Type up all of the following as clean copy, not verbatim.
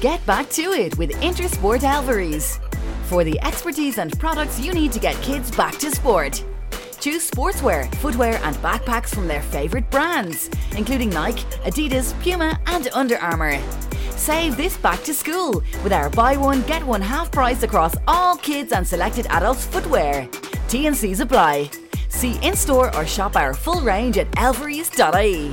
Get back to it with Intersport Elveries. For the expertise and products you need to get kids back to sport. Choose sportswear, footwear and backpacks from their favourite brands, including Nike, Adidas, Puma and Under Armour. Save this back to school with our buy one, get one half price across all kids and selected adults footwear. T&Cs apply. See in-store or shop our full range at elveries.ie.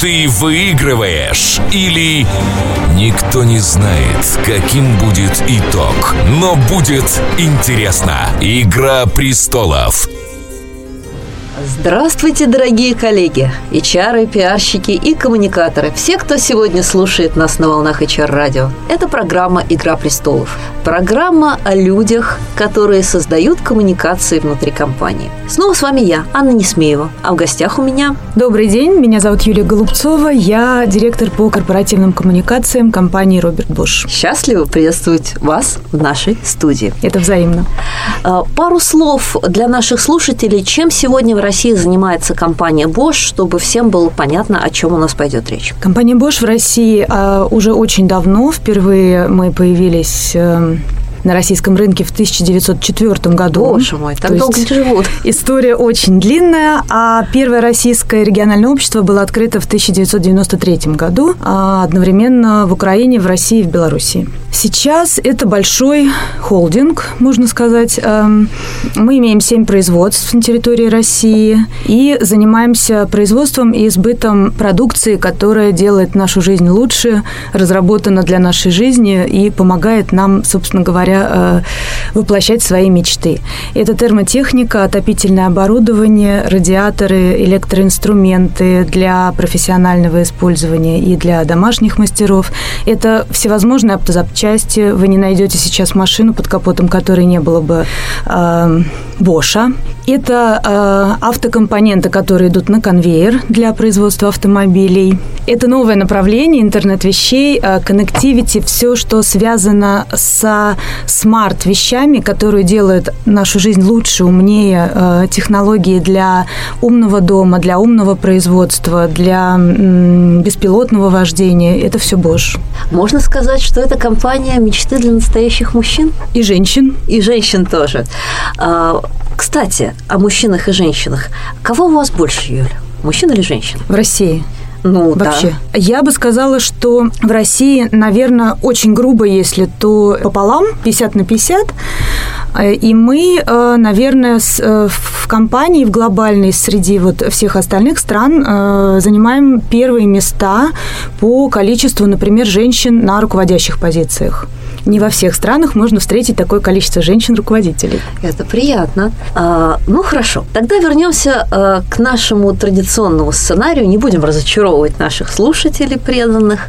ты выигрываешь, или никто не знает, каким будет итог, но будет интересно. Игра престолов. Здравствуйте, дорогие коллеги, HR, пиарщики и коммуникаторы, все, кто сегодня слушает нас на волнах HR-радио. Это программа «Игра престолов». Программа о людях, которые создают коммуникации внутри компании. Снова с вами я, Анна Несмеева, а в гостях у меня... Добрый день, меня зовут Юлия Голубцова, я директор по корпоративным коммуникациям компании «Роберт Бош». Счастливо приветствовать вас в нашей студии. Это взаимно. Пару слов для наших слушателей, чем сегодня в России занимается компания Bosch, чтобы всем было понятно, о чем у нас пойдет речь. Компания Bosch в России уже очень давно. Впервые мы появились на российском рынке в 1904 году. Боже мой, так долго не живут. История очень длинная. А первое российское региональное общество было открыто в 1993 году, одновременно в Украине, в России и в Белоруссии. Сейчас это большой холдинг, можно сказать. Мы имеем 7 производств на территории России и занимаемся производством и сбытом продукции, которая делает нашу жизнь лучше, разработана для нашей жизни и помогает нам, собственно говоря, воплощать свои мечты. Это термотехника, отопительное оборудование, радиаторы, электроинструменты для профессионального использования и для домашних мастеров. Это всевозможные автозапчасти. Вы не найдете сейчас машину, под капотом которой не было бы Боша. Это автокомпоненты, которые идут на конвейер для производства автомобилей. Это новое направление интернет вещей, коннективити, все, что связано со смарт-вещами, которые делают нашу жизнь лучше, умнее, технологии для умного дома, для умного производства, для беспилотного вождения. Это все Bosch. Можно сказать, что это компания мечты для настоящих мужчин? И женщин. И женщин тоже. Кстати, о мужчинах и женщинах. Кого у вас больше, Юля? Мужчин или женщин? В России. Ну, вообще. Да. Я бы сказала, что в России, наверное, очень грубо, если то пополам, 50 на 50. И мы, наверное, в компании, в глобальной среди вот всех остальных стран занимаем первые места по количеству, например, женщин на руководящих позициях. Не во всех странах можно встретить такое количество женщин-руководителей. Это приятно. Ну, хорошо. Тогда вернемся к нашему традиционному сценарию. Не будем разочаровывать наших слушателей преданных.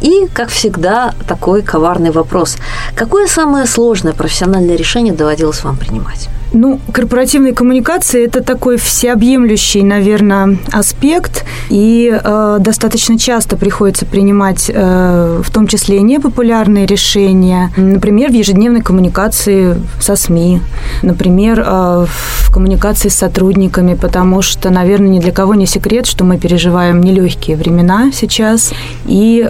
И, как всегда, такой коварный вопрос. Какое самое сложное профессиональное решение доводилось вам принимать? Ну, корпоративные коммуникации – это такой всеобъемлющий, наверное, аспект, и достаточно часто приходится принимать, в том числе и непопулярные решения, например, в ежедневной коммуникации со СМИ, например, в коммуникации с сотрудниками, потому что, наверное, ни для кого не секрет, что мы переживаем нелегкие времена сейчас, и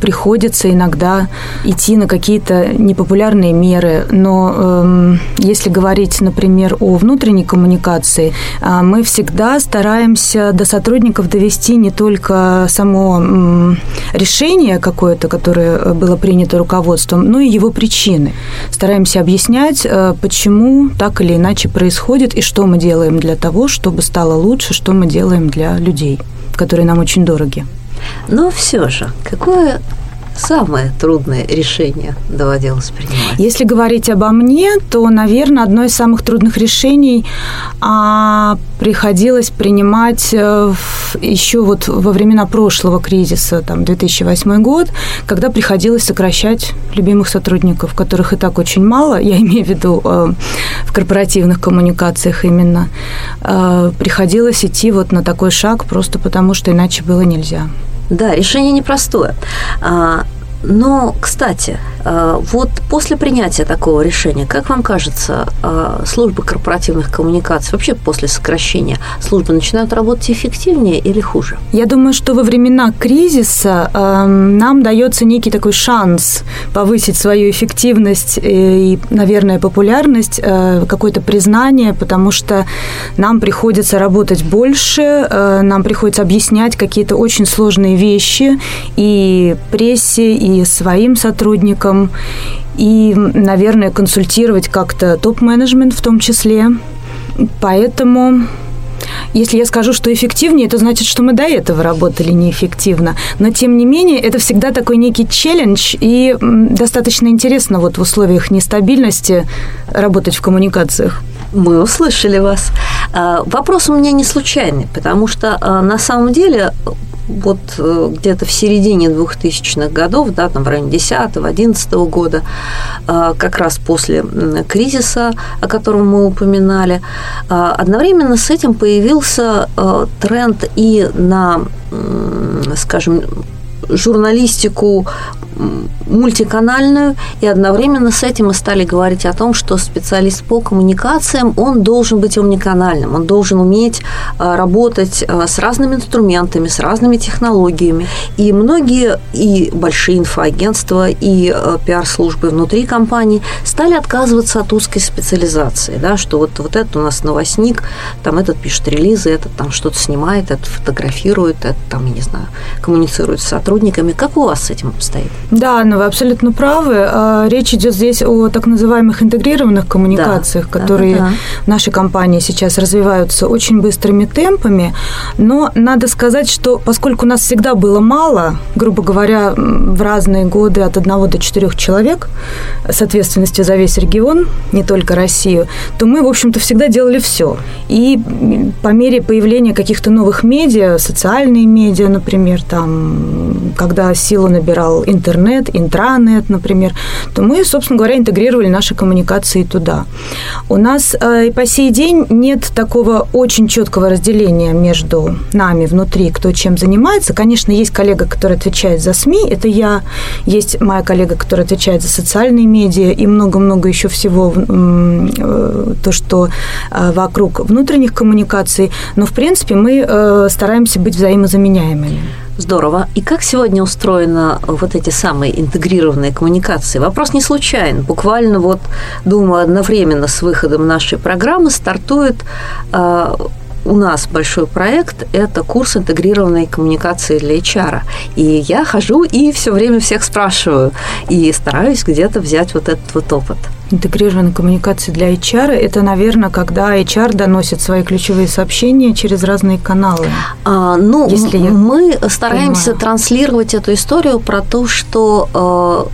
приходится иногда идти на какие-то непопулярные меры, но если говорить, например, о внутренней коммуникации, мы всегда стараемся до сотрудников довести не только само решение какое-то, которое было принято руководством, но и его причины. Стараемся объяснять, почему так или иначе происходит и что мы делаем для того, чтобы стало лучше, что мы делаем для людей, которые нам очень дороги. Но все же, какое самое трудное решение доводилось принимать? Если говорить обо мне, то, наверное, одно из самых трудных решений приходилось принимать еще вот во времена прошлого кризиса, там, 2008 год, когда приходилось сокращать любимых сотрудников, которых и так очень мало, я имею в виду в корпоративных коммуникациях именно, приходилось идти вот на такой шаг просто потому, что иначе было нельзя. Да, решение непростое. Но, кстати, вот после принятия такого решения, как вам кажется, службы корпоративных коммуникаций, вообще после сокращения службы, начинают работать эффективнее или хуже? Я думаю, что во времена кризиса нам дается некий такой шанс повысить свою эффективность и, наверное, популярность, какое-то признание, потому что нам приходится работать больше, нам приходится объяснять какие-то очень сложные вещи и прессе, и своим сотрудникам, и, наверное, консультировать как-то топ-менеджмент в том числе. Поэтому, если я скажу, что эффективнее, это значит, что мы до этого работали неэффективно. Но, тем не менее, это всегда такой некий челлендж, и достаточно интересно вот в условиях нестабильности работать в коммуникациях. Мы услышали вас. Вопрос у меня не случайный, потому что, на самом деле, вот где-то в середине 2000-х годов, да, там в районе 2010-2011 года, как раз после кризиса, о котором мы упоминали, одновременно с этим появился тренд и на, скажем, журналистику мультиканальную, и одновременно с этим мы стали говорить о том, что специалист по коммуникациям, он должен быть омниканальным, он должен уметь работать с разными инструментами, с разными технологиями. И многие, и большие инфоагентства, и пиар-службы внутри компании стали отказываться от узкой специализации, да, что вот этот у нас новостник, там этот пишет релизы, этот там что-то снимает, этот фотографирует, этот там, я не знаю, коммуницирует с сотрудниками. Как у вас с этим обстоит? Да, Анна, вы абсолютно правы. Речь идет здесь о так называемых интегрированных коммуникациях, да, которые в нашей компании сейчас развиваются очень быстрыми темпами. Но надо сказать, что поскольку нас всегда было мало, грубо говоря, в разные годы от 1 до 4 человек с ответственностью за весь регион, не только Россию, то мы, в общем-то, всегда делали все. И по мере появления каких-то новых медиа, социальные медиа, например, там, когда силу набирал интернет, интранет, например, то мы, собственно говоря, интегрировали наши коммуникации туда. У нас и по сей день нет такого очень четкого разделения между нами внутри, кто чем занимается. Конечно, есть коллега, который отвечает за СМИ, это я, есть моя коллега, которая отвечает за социальные медиа и много-много еще всего, то, что вокруг внутренних коммуникаций, но, в принципе, мы стараемся быть взаимозаменяемыми. Здорово. И как сегодня устроены вот эти самые интегрированные коммуникации? Вопрос не случайен. Буквально, вот, думаю, одновременно с выходом нашей программы стартует у нас большой проект – это курс интегрированной коммуникации для HR. И я хожу и все время всех спрашиваю, и стараюсь где-то взять вот этот вот опыт. Интегрированная коммуникация для HR – это, наверное, когда HR доносит свои ключевые сообщения через разные каналы. Мы стараемся транслировать эту историю про то, что,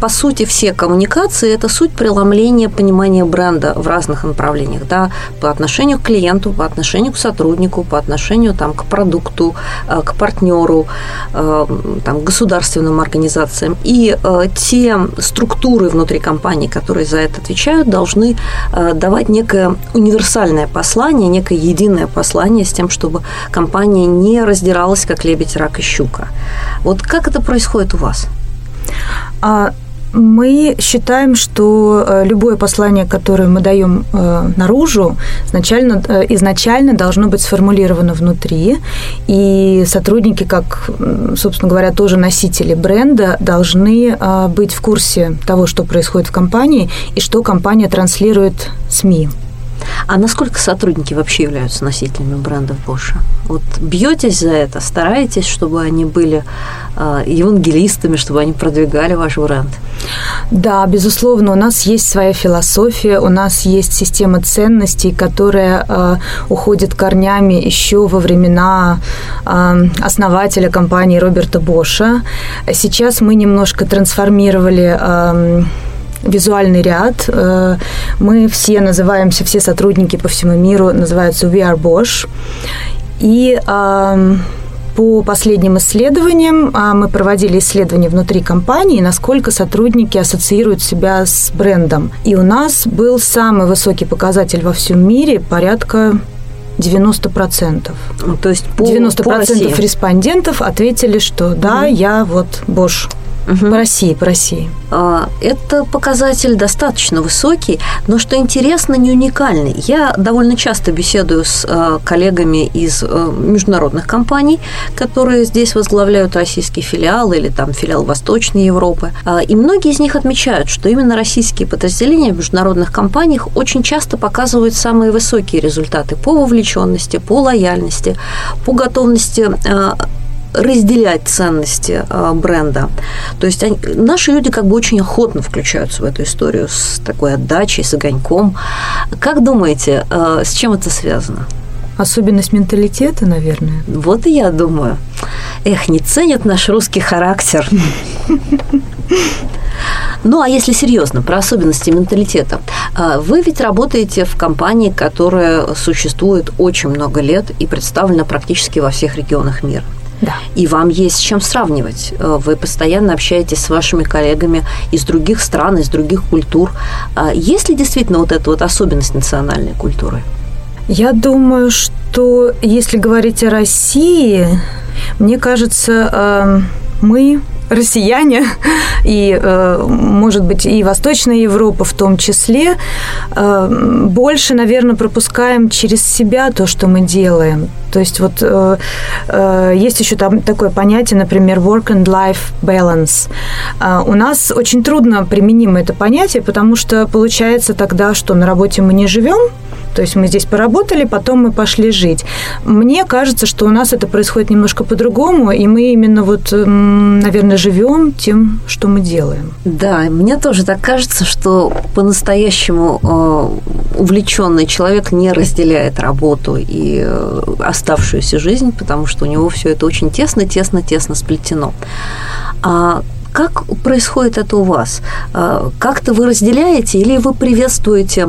по сути, все коммуникации – это суть преломления понимания бренда в разных направлениях, да, по отношению к клиенту, по отношению к сотруднику, по отношению там, к продукту, к партнеру, там, к государственным организациям. И те структуры внутри компании, которые за это отвечают, должны давать некое универсальное послание, некое единое послание с тем, чтобы компания не раздиралась, как лебедь, рак и щука. Вот как это происходит у вас? Мы считаем, что любое послание, которое мы даем наружу, изначально должно быть сформулировано внутри, и сотрудники, как, собственно говоря, тоже носители бренда, должны быть в курсе того, что происходит в компании и что компания транслирует СМИ. А насколько сотрудники вообще являются носителями брендов Bosch? Вот бьетесь за это, стараетесь, чтобы они были евангелистами, чтобы они продвигали ваш бренд? Да, безусловно, у нас есть своя философия, у нас есть система ценностей, которая уходит корнями еще во времена основателя компании Роберта Боша. Сейчас мы немножко трансформировали визуальный ряд. Мы все называемся, все сотрудники по всему миру называются «We are Bosch». И по последним исследованиям, мы проводили исследования внутри компании, насколько сотрудники ассоциируют себя с брендом. И у нас был самый высокий показатель во всем мире, порядка 90%. То есть 90% респондентов ответили, что да, я вот Bosch. По России. Это показатель достаточно высокий, но, что интересно, не уникальный. Я довольно часто беседую с коллегами из международных компаний, которые здесь возглавляют российский филиал или там филиал Восточной Европы. И многие из них отмечают, что именно российские подразделения в международных компаниях очень часто показывают самые высокие результаты по вовлеченности, по лояльности, по готовности разделять ценности бренда. То есть наши люди как бы очень охотно включаются в эту историю с такой отдачей, с огоньком. Как думаете, с чем это связано? Особенность менталитета, наверное. Вот и я думаю. Эх, не ценят наш русский характер. Ну, а если серьезно, про особенности менталитета. Вы ведь работаете в компании, которая существует очень много лет и представлена практически во всех регионах мира. Да. И вам есть с чем сравнивать. Вы постоянно общаетесь с вашими коллегами из других стран, из других культур. Есть ли действительно вот эта вот особенность национальной культуры? Я думаю, что если говорить о России, мне кажется, мы россияне, и, может быть, и Восточная Европа в том числе, больше, наверное, пропускаем через себя то, что мы делаем. То есть вот есть еще там такое понятие, например, work and life balance. У нас очень трудно применимо это понятие, потому что получается тогда, что на работе мы не живем, то есть мы здесь поработали, потом мы пошли жить. Мне кажется, что у нас это происходит немножко по-другому, и мы именно вот, наверное, живем тем, что мы делаем. Да, мне тоже так кажется, что по-настоящему увлеченный человек не разделяет работу и оставшуюся жизнь, потому что у него все это очень тесно сплетено. А как происходит это у вас? Как-то вы разделяете или вы приветствуете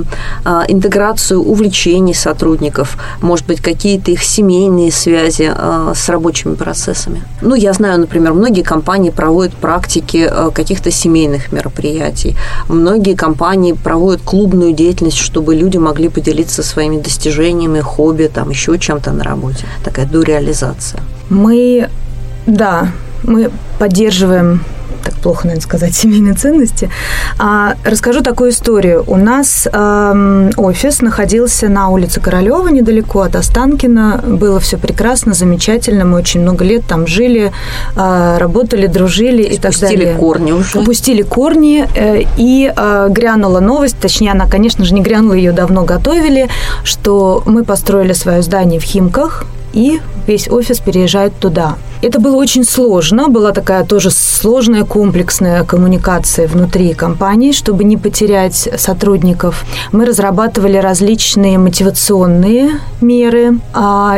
интеграцию увлечений сотрудников, может быть, какие-то их семейные связи с рабочими процессами? Ну, я знаю, например, многие компании проводят практики каких-то семейных мероприятий, многие компании проводят клубную деятельность, чтобы люди могли поделиться своими достижениями, хобби, там, еще чем-то на работе. Такая дореализация. Мы поддерживаем, так плохо, наверное, сказать, семейные ценности. Расскажу такую историю. У нас офис находился на улице Королёва, недалеко от Останкина. Было все прекрасно, замечательно. Мы очень много лет там жили, работали, дружили и так далее. Опустили корни уже. И грянула новость, точнее, она, конечно же, не грянула, ее давно готовили, что мы построили свое здание в Химках, и весь офис переезжает туда. Это было очень сложно, была такая тоже сложная комплексная коммуникация внутри компании, чтобы не потерять сотрудников. Мы разрабатывали различные мотивационные меры,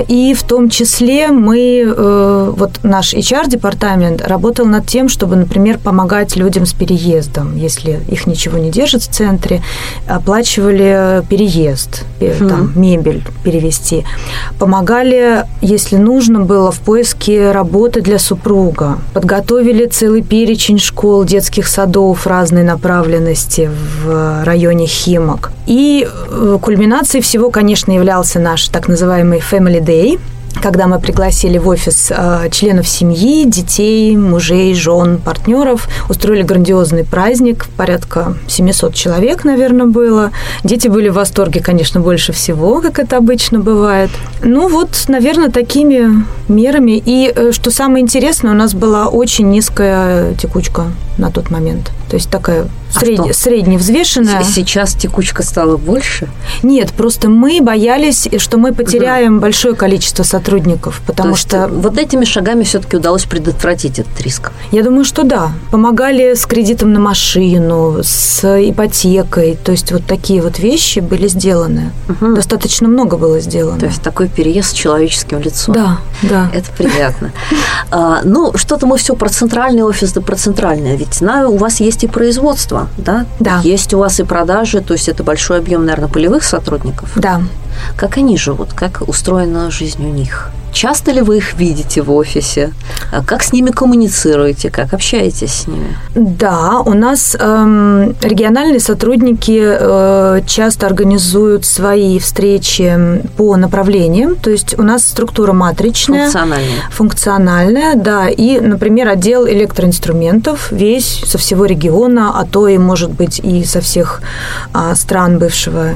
и в том числе мы, вот наш HR-департамент работал над тем, чтобы, например, помогать людям с переездом, если их ничего не держит в центре, оплачивали переезд, там, мебель перевезти, помогали, если нужно было, в поиске работы для супруга. Подготовили целый перечень школ, детских садов разной направленности в районе Химок. И кульминацией всего, конечно, являлся наш так называемый Family Day, когда мы пригласили в офис членов семьи, детей, мужей, жен, партнеров, устроили грандиозный праздник, порядка 700 человек, наверное, было. Дети были в восторге, конечно, больше всего, как это обычно бывает. Ну вот, наверное, такими мерами. И что самое интересное, у нас была очень низкая текучка на тот момент. То есть такая средневзвешенная. Сейчас текучка стала больше? Нет, просто мы боялись, что мы потеряем большое количество сотрудников, потому что... Вот этими шагами все-таки удалось предотвратить этот риск? Я думаю, что да. Помогали с кредитом на машину, с ипотекой. То есть вот такие вот вещи были сделаны. Угу. Достаточно много было сделано. То есть такой переезд с человеческим лицом. Да, да. Это приятно. Ну, что-то мы все про центральный офис, да про центральное. Ведь знаю, у вас есть и производство, да? Да. Есть у вас и продажи, то есть это большой объем, наверное, полевых сотрудников. Да. Как они живут, как устроена жизнь у них? Часто ли вы их видите в офисе? Как с ними коммуницируете? Как общаетесь с ними? Да, у нас региональные сотрудники часто организуют свои встречи по направлениям. То есть у нас структура матричная. Функциональная. Функциональная, да. И, например, отдел электроинструментов весь со всего региона, а то и, может быть, и со всех стран бывшего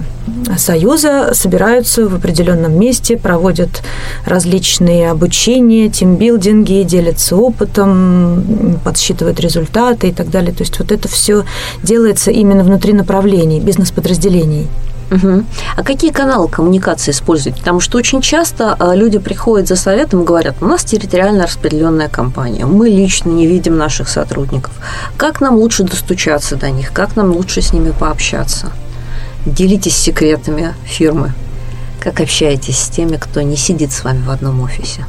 Союза собираются в определенном месте, проводят различные обучения, тимбилдинги, делятся опытом, подсчитывают результаты и так далее. То есть вот это все делается именно внутри направлений, бизнес-подразделений. Угу. А какие каналы коммуникации используете? Потому что очень часто люди приходят за советом и говорят: у нас территориально распределенная компания, мы лично не видим наших сотрудников. Как нам лучше достучаться до них? Как нам лучше с ними пообщаться? Делитесь секретами фирмы. Как общаетесь с теми, кто не сидит с вами в одном офисе?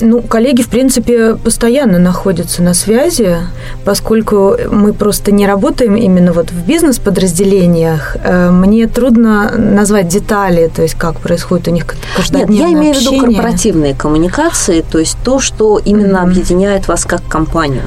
Ну, коллеги, в принципе, постоянно находятся на связи, поскольку мы просто не работаем именно вот в бизнес-подразделениях. Мне трудно назвать детали, то есть как происходит у них каждодневное общение. Нет, я имею в виду корпоративные коммуникации, то есть то, что именно объединяет вас как компанию.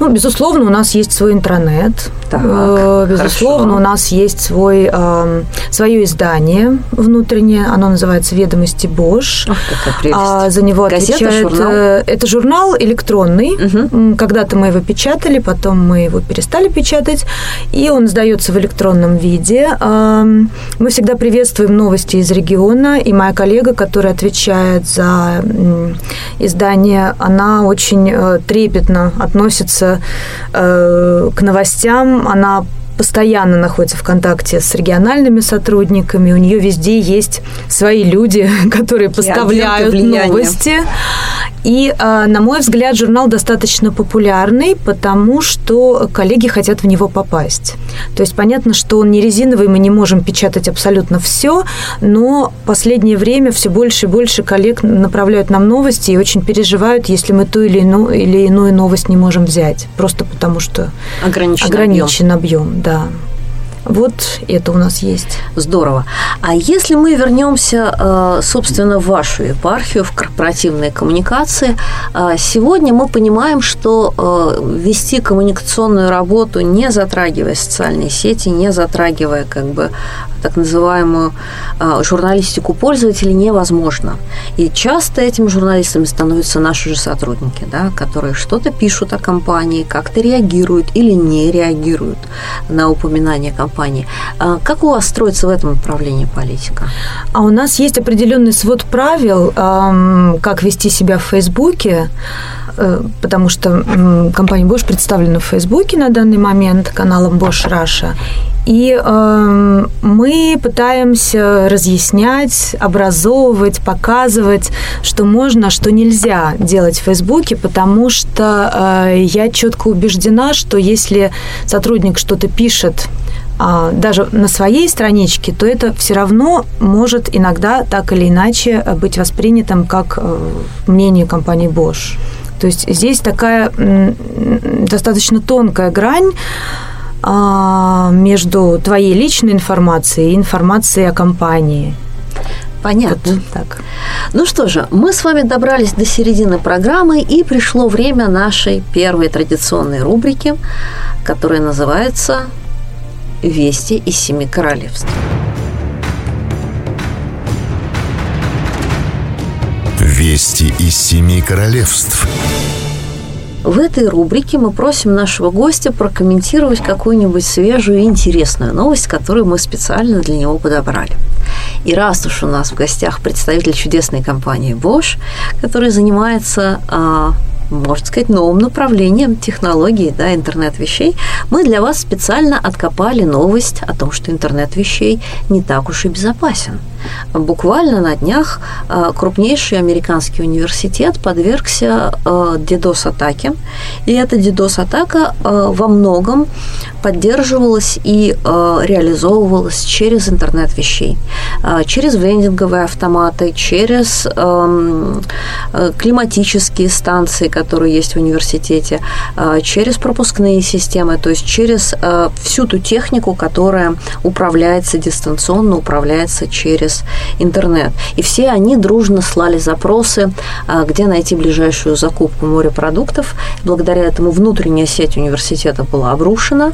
Ну, безусловно, у нас есть свой интранет. Так, безусловно, хорошо. У нас есть свое издание внутреннее, оно называется «Ведомости Bosch». Ох, какая прелесть. За него отвечает... Это журнал электронный. Угу. Когда-то мы его печатали, потом мы его перестали печатать, и он сдается в электронном виде. Мы всегда приветствуем новости из региона, и моя коллега, которая отвечает за издание, она очень трепетно относится к новостям, она постоянно находится в контакте с региональными сотрудниками, у нее везде есть свои люди, которые поставляют новости. И, на мой взгляд, журнал достаточно популярный, потому что коллеги хотят в него попасть. То есть понятно, что он не резиновый, мы не можем печатать абсолютно все, но в последнее время все больше и больше коллег направляют нам новости и очень переживают, если мы ту или иную новость не можем взять, просто потому что ограничен объем, да. Вот это у нас есть. Здорово. А если мы вернемся, собственно, в вашу епархию, в корпоративные коммуникации, сегодня мы понимаем, что вести коммуникационную работу, не затрагивая социальные сети, не затрагивая как бы так называемую журналистику пользователей, невозможно. И часто этими журналистами становятся наши же сотрудники, да, которые что-то пишут о компании, как-то реагируют или не реагируют на упоминание компании. Как у вас строится в этом направлении политика? А у нас есть определенный свод правил, как вести себя в Фейсбуке, потому что компания Bosch представлена в Фейсбуке на данный момент каналом Bosch Russia. И мы пытаемся разъяснять, образовывать, показывать, что можно, а что нельзя делать в Фейсбуке, потому что я четко убеждена, что если сотрудник что-то пишет даже на своей страничке, то это все равно может иногда так или иначе быть воспринятым как мнение компании Bosch. То есть здесь такая достаточно тонкая грань между твоей личной информацией и информацией о компании. Понятно. Вот так. Ну что же, мы с вами добрались до середины программы, и пришло время нашей первой традиционной рубрики, которая называется «Вести из семи королевств». «Вести из семи королевств». В этой рубрике мы просим нашего гостя прокомментировать какую-нибудь свежую и интересную новость, которую мы специально для него подобрали. И раз уж у нас в гостях представитель чудесной компании Bosch, который занимается можно сказать, новым направлением технологий, да, интернет вещей, мы для вас специально откопали новость о том, что интернет вещей не так уж и безопасен. Буквально на днях крупнейший американский университет подвергся DDoS-атаке, и эта DDoS-атака во многом поддерживалась и реализовывалась через интернет вещей, через вендинговые автоматы, через климатические станции, которые есть в университете, через пропускные системы, то есть через всю ту технику, которая управляется дистанционно, управляется через интернет. И все они дружно слали запросы, где найти ближайшую закупку морепродуктов. Благодаря этому внутренняя сеть университета была обрушена,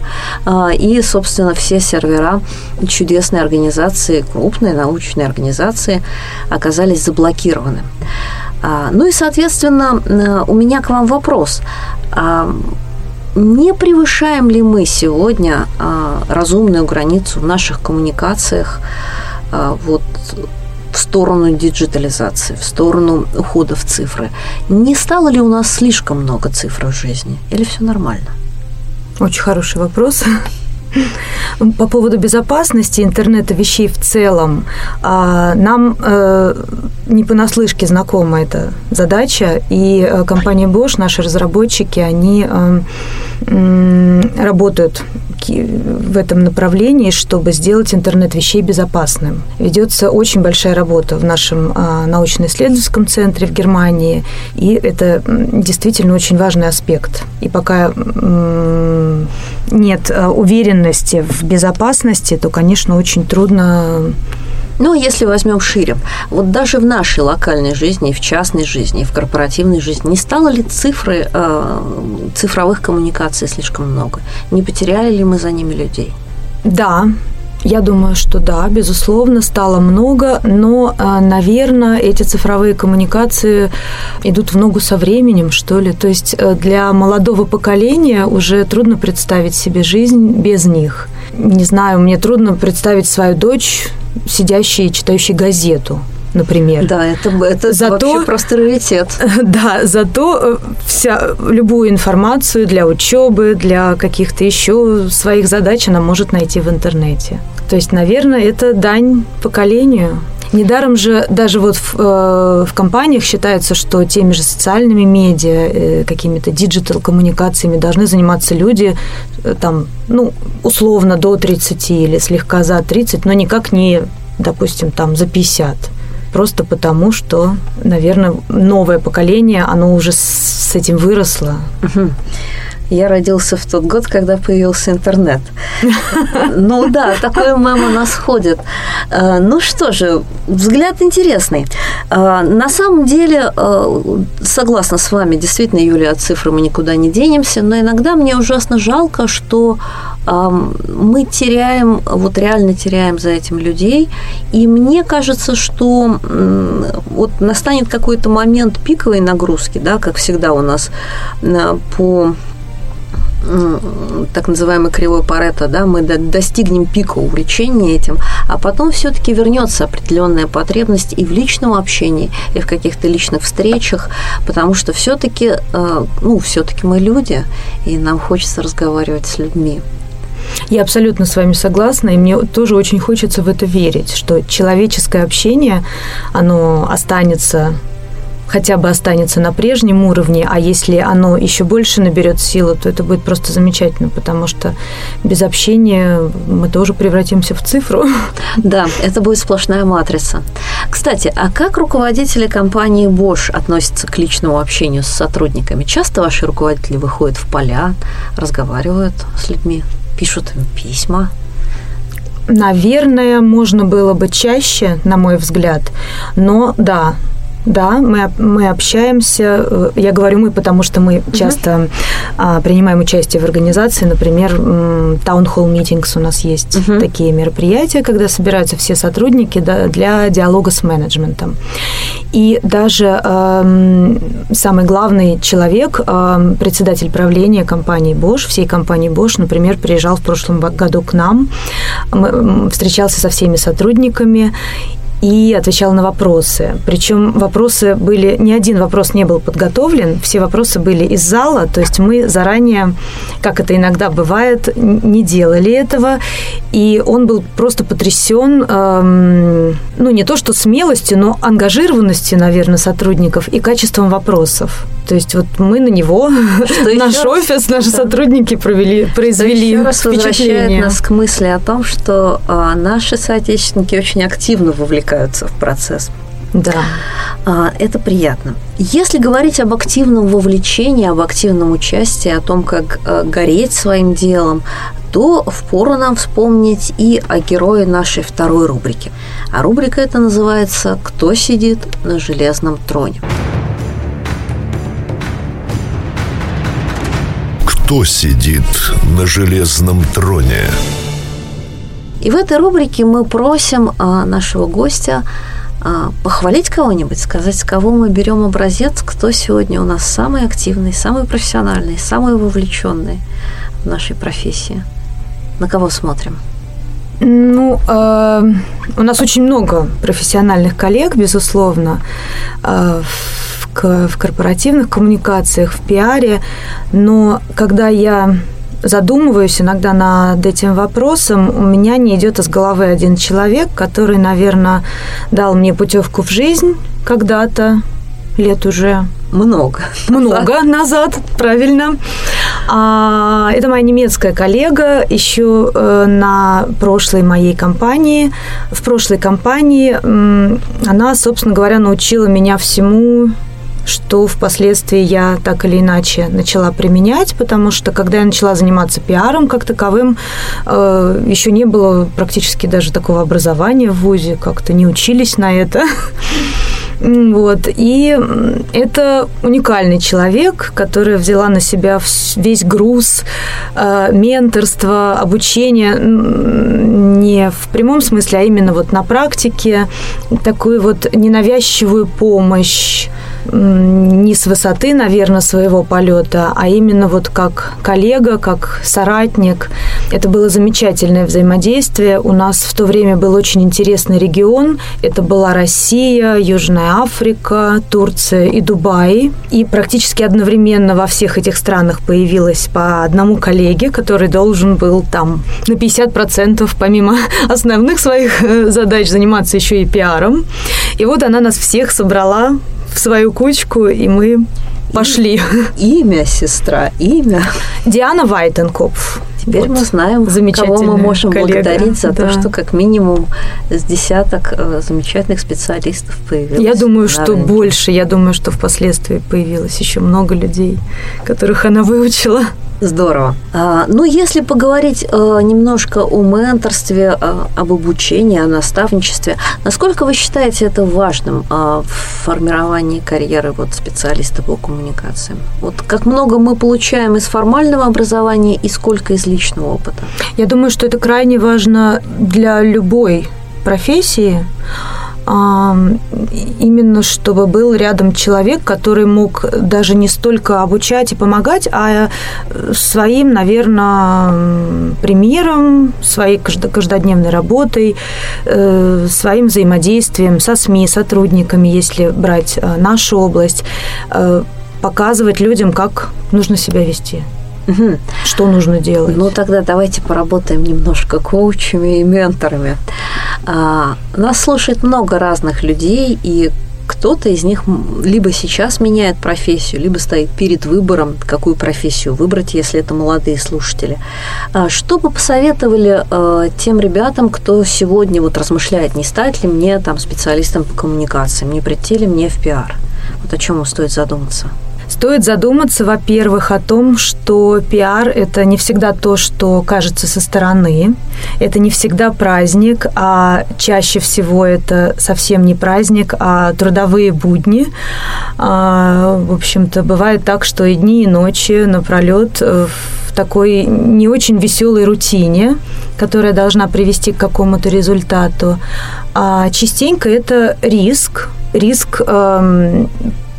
и, собственно, все сервера чудесной организации, крупной научной организации, оказались заблокированы. Ну и, соответственно, у меня к вам вопрос. Не превышаем ли мы сегодня разумную границу в наших коммуникациях вот в сторону диджитализации, в сторону ухода в цифры? Не стало ли у нас слишком много цифр в жизни? Или все нормально? Очень хороший вопрос. По поводу безопасности интернета вещей в целом, нам не понаслышке знакома эта задача, и компания Bosch, наши разработчики, они работают в этом направлении, чтобы сделать интернет вещей безопасным. Ведется очень большая работа в нашем научно-исследовательском центре в Германии, и это действительно очень важный аспект. И пока нет уверенности в безопасности, то, конечно, очень трудно. Ну, если возьмем шире, вот даже в нашей локальной жизни, в частной жизни, в корпоративной жизни, не стало ли цифры, цифровых коммуникаций слишком много? Не потеряли ли мы за ними людей? Да. Я думаю, что да, безусловно, стало много, но, наверное, эти цифровые коммуникации идут в ногу со временем, что ли. То есть для молодого поколения уже трудно представить себе жизнь без них. Не знаю, мне трудно представить свою дочь, сидящей и читающей газету, например. Да, это зато, вообще просто раритет. Да, зато любую информацию для учебы, для каких-то еще своих задач она может найти в интернете. То есть, наверное, это дань поколению. Недаром же даже вот в компаниях считается, что теми же социальными медиа, какими-то диджитал-коммуникациями должны заниматься люди, там, ну, условно, до 30 или слегка за 30, но никак не, допустим, там, за 50. Просто потому, что, наверное, новое поколение, оно уже с этим выросло. Я родился в тот год, когда появился интернет. Ну да, такое мем у нас ходит. Ну что же, взгляд интересный. На самом деле, согласна с вами, действительно, Юлия, от цифры мы никуда не денемся, но иногда мне ужасно жалко, что мы теряем, вот реально теряем за этим людей, и мне кажется, что вот настанет какой-то момент пиковой нагрузки, да, как всегда у нас по так называемой кривой Парето, да, мы достигнем пика увлечения этим, а потом все-таки вернется определенная потребность и в личном общении, и в каких-то личных встречах, потому что все-таки, ну, все-таки мы люди, и нам хочется разговаривать с людьми. Я абсолютно с вами согласна, и мне тоже очень хочется в это верить, что человеческое общение, оно останется, хотя бы останется на прежнем уровне, а если оно еще больше наберет силу, то это будет просто замечательно, потому что без общения мы тоже превратимся в цифру. Да, это будет сплошная матрица. Кстати, а как руководители компании Bosch относятся к личному общению с сотрудниками? Часто ваши руководители выходят в поля, разговаривают с людьми, пишут им письма? Наверное, можно было бы чаще, на мой взгляд, но да. Да, мы общаемся, я говорю «мы», потому что мы часто принимаем участие в организации, например, town-hall meetings у нас есть, такие мероприятия, когда собираются все сотрудники, да, для диалога с менеджментом. И даже самый главный человек, председатель правления компании Bosch, всей компании Bosch, например, приезжал в прошлом году к нам, встречался со всеми сотрудниками, и отвечала на вопросы. Причем вопросы были... Ни один вопрос не был подготовлен, все вопросы были из зала, то есть мы заранее, как это иногда бывает, не делали этого. И он был просто потрясен, ну, не то что смелостью, но ангажированностью, наверное, сотрудников и качеством вопросов. То есть вот мы на него, наш офис, наши сотрудники произвели впечатление. Что еще раз возвращает нас к мысли о том, что наши соотечественники очень активно вовлекаются в процесс. Да. Это приятно. Если говорить об активном вовлечении, об активном участии, о том, как гореть своим делом, то впору нам вспомнить и о герое нашей второй рубрики. А рубрика эта называется «Кто сидит на железном троне?». Кто сидит на железном троне? И в этой рубрике мы просим нашего гостя похвалить кого-нибудь, сказать, с кого мы берем образец, кто сегодня у нас самый активный, самый профессиональный, самый вовлеченный в нашей профессии. На кого смотрим? Ну, у нас очень много профессиональных коллег, безусловно, в корпоративных коммуникациях, в пиаре, но когда я задумываюсь иногда над этим вопросом, у меня не идет из головы один человек, который, наверное, дал мне путевку в жизнь когда-то, лет уже много назад, правильно. Это моя немецкая коллега еще на прошлой моей компании. В прошлой компании она, собственно говоря, научила меня всему, что впоследствии я так или иначе начала применять, потому что, когда я начала заниматься пиаром как таковым, еще не было практически даже такого образования в вузе, как-то не учились на это. Вот. И это уникальный человек, который взяла на себя весь груз менторства, обучения, не в прямом смысле, а именно вот на практике, такую вот ненавязчивую помощь, не с высоты, наверное, своего полета, а именно вот как коллега, как соратник. Это было замечательное взаимодействие. У нас в то время был очень интересный регион. Это была Россия, Южная Африка, Турция и Дубай. И практически одновременно во всех этих странах появилось по одному коллеге, который должен был там на 50% помимо основных своих задач заниматься еще и пиаром. И вот она нас всех собрала в свою кучку, и мы пошли. Имя, сестра, имя. Диана Вайденкопф. Теперь вот мы знаем, кого мы можем благодарить за то, что как минимум с десяток замечательных специалистов появилось. Я думаю, что рынке. Больше. Я думаю, что впоследствии появилось еще много людей, которых она выучила. Здорово. Ну, если поговорить немножко о менторстве, об обучении, о наставничестве, насколько вы считаете это важным в формировании карьеры вот, специалиста по коммуникациям? Вот как много мы получаем из формального образования и сколько из личного опыта? Я думаю, что это крайне важно для любой профессии, именно чтобы был рядом человек, который мог даже не столько обучать и помогать, а своим, наверное, примером, своей каждодневной работой, своим взаимодействием со СМИ, сотрудниками, если брать нашу область, показывать людям, как нужно себя вести. Угу. Что нужно делать? Ну, тогда давайте поработаем немножко коучами и менторами. Нас слушает много разных людей, и кто-то из них либо сейчас меняет профессию, либо стоит перед выбором, какую профессию выбрать, если это молодые слушатели. Что бы посоветовали тем ребятам, кто сегодня вот размышляет, не стать ли мне там специалистом по коммуникациям, не прийти ли мне в пиар? Вот о чем стоит задуматься? Стоит задуматься, во-первых, о том, что пиар – это не всегда то, что кажется со стороны, это не всегда праздник, а чаще всего это совсем не праздник, а трудовые будни. В общем-то, бывает так, что и дни, и ночи напролет в такой не очень веселой рутине, которая должна привести к какому-то результату. А частенько это риск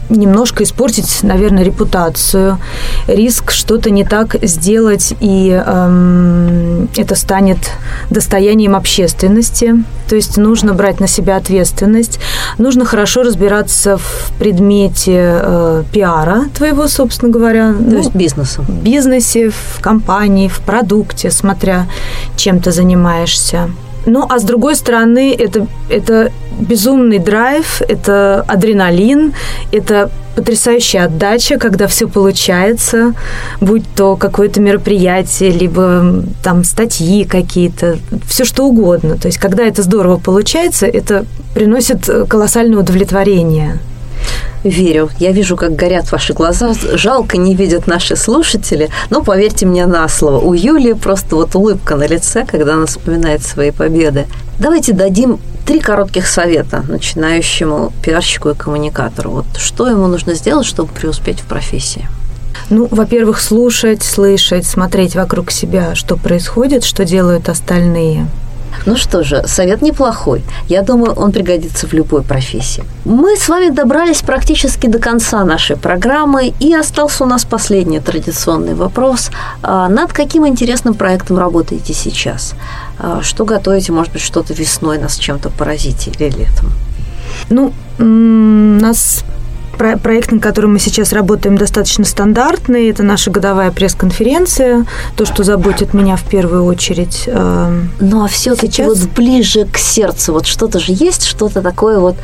немножко испортить, наверное, репутацию, риск что-то не так сделать, и это станет достоянием общественности. То есть нужно брать на себя ответственность, нужно хорошо разбираться в предмете пиара твоего, собственно говоря. То есть бизнеса. В бизнесе, в компании, в продукте, смотря чем ты занимаешься. Ну, а с другой стороны, это безумный драйв, это адреналин, это потрясающая отдача, когда все получается, будь то какое-то мероприятие, либо там статьи какие-то, все что угодно. То есть, когда это здорово получается, это приносит колоссальное удовлетворение. Верю. Я вижу, как горят ваши глаза. Жалко, не видят наши слушатели, но поверьте мне на слово, у Юлии просто вот улыбка на лице, когда она вспоминает свои победы. Давайте дадим 3 коротких совета начинающему пиарщику и коммуникатору. Вот что ему нужно сделать, чтобы преуспеть в профессии? Ну, во-первых, слушать, слышать, смотреть вокруг себя, что происходит, что делают остальные. Ну что же, совет неплохой. Я думаю, он пригодится в любой профессии. Мы с вами добрались практически до конца нашей программы, и остался у нас последний традиционный вопрос. Над каким интересным проектом работаете сейчас? Что готовите? Может быть, что-то весной нас чем-то поразите или летом? Ну, у нас... Проект, на котором мы сейчас работаем, достаточно стандартный. Это наша годовая пресс-конференция, то, что заботит меня в первую очередь. Ну, а все-таки сейчас... вот ближе к сердцу, вот что-то же есть, что-то такое вот,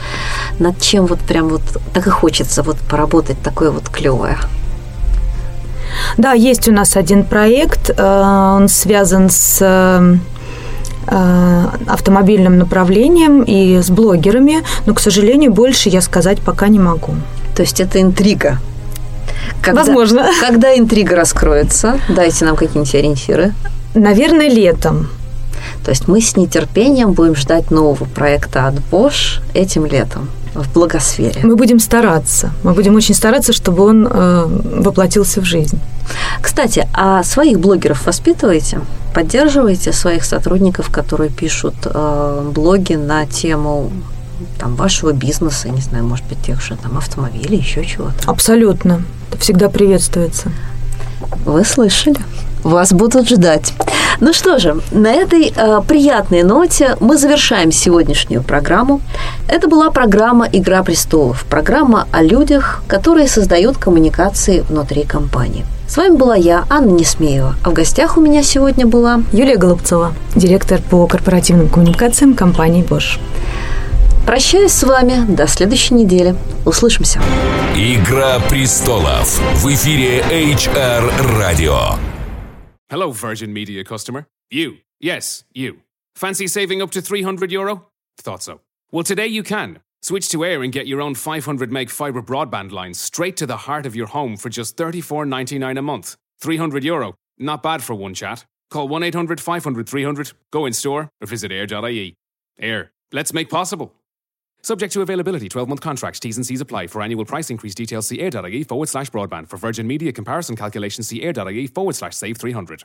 над чем вот прям вот так и хочется вот поработать, такое вот клевое. Да, есть у нас один проект, он связан с... автомобильным направлением и с блогерами, но, к сожалению, больше я сказать пока не могу. То есть это интрига? Возможно. Когда интрига раскроется? Дайте нам какие-нибудь ориентиры. Наверное, летом. То есть мы с нетерпением будем ждать нового проекта от Bosch этим летом в благосфере. Мы будем стараться. Мы будем очень стараться, чтобы он воплотился в жизнь. Кстати, а своих блогеров воспитываете? Поддерживаете своих сотрудников, которые пишут блоги на тему там, вашего бизнеса, не знаю, может быть, тех же там, автомобилей, еще чего-то? Абсолютно. Это всегда приветствуется. Вы слышали? Вас будут ждать. Ну что же, на этой приятной ноте мы завершаем сегодняшнюю программу. Это была программа «Игра престолов», программа о людях, которые создают коммуникации внутри компании. С вами была я, Анна Несмеева, а в гостях у меня сегодня была Юлия Голубцова, директор по корпоративным коммуникациям компании Bosch. Прощаюсь с вами до следующей недели. Услышимся. «Игра престолов» в эфире HR-радио. Hello, Virgin Media customer. You. Yes, you. Fancy saving up to €300? Thought so. Well, today you can. Switch to Eir and get your own 500 meg fibre broadband line straight to the heart of your home for just €34.99 a month. €300. Not bad for one chat. Call 1-800-500-300, go in store, or visit eir.ie. Eir. Let's make possible. Subject to availability, 12-month contracts, T's and C's apply. For annual price increase details, see eir.ie/broadband. For Virgin Media comparison calculations, see eir.ie/save300.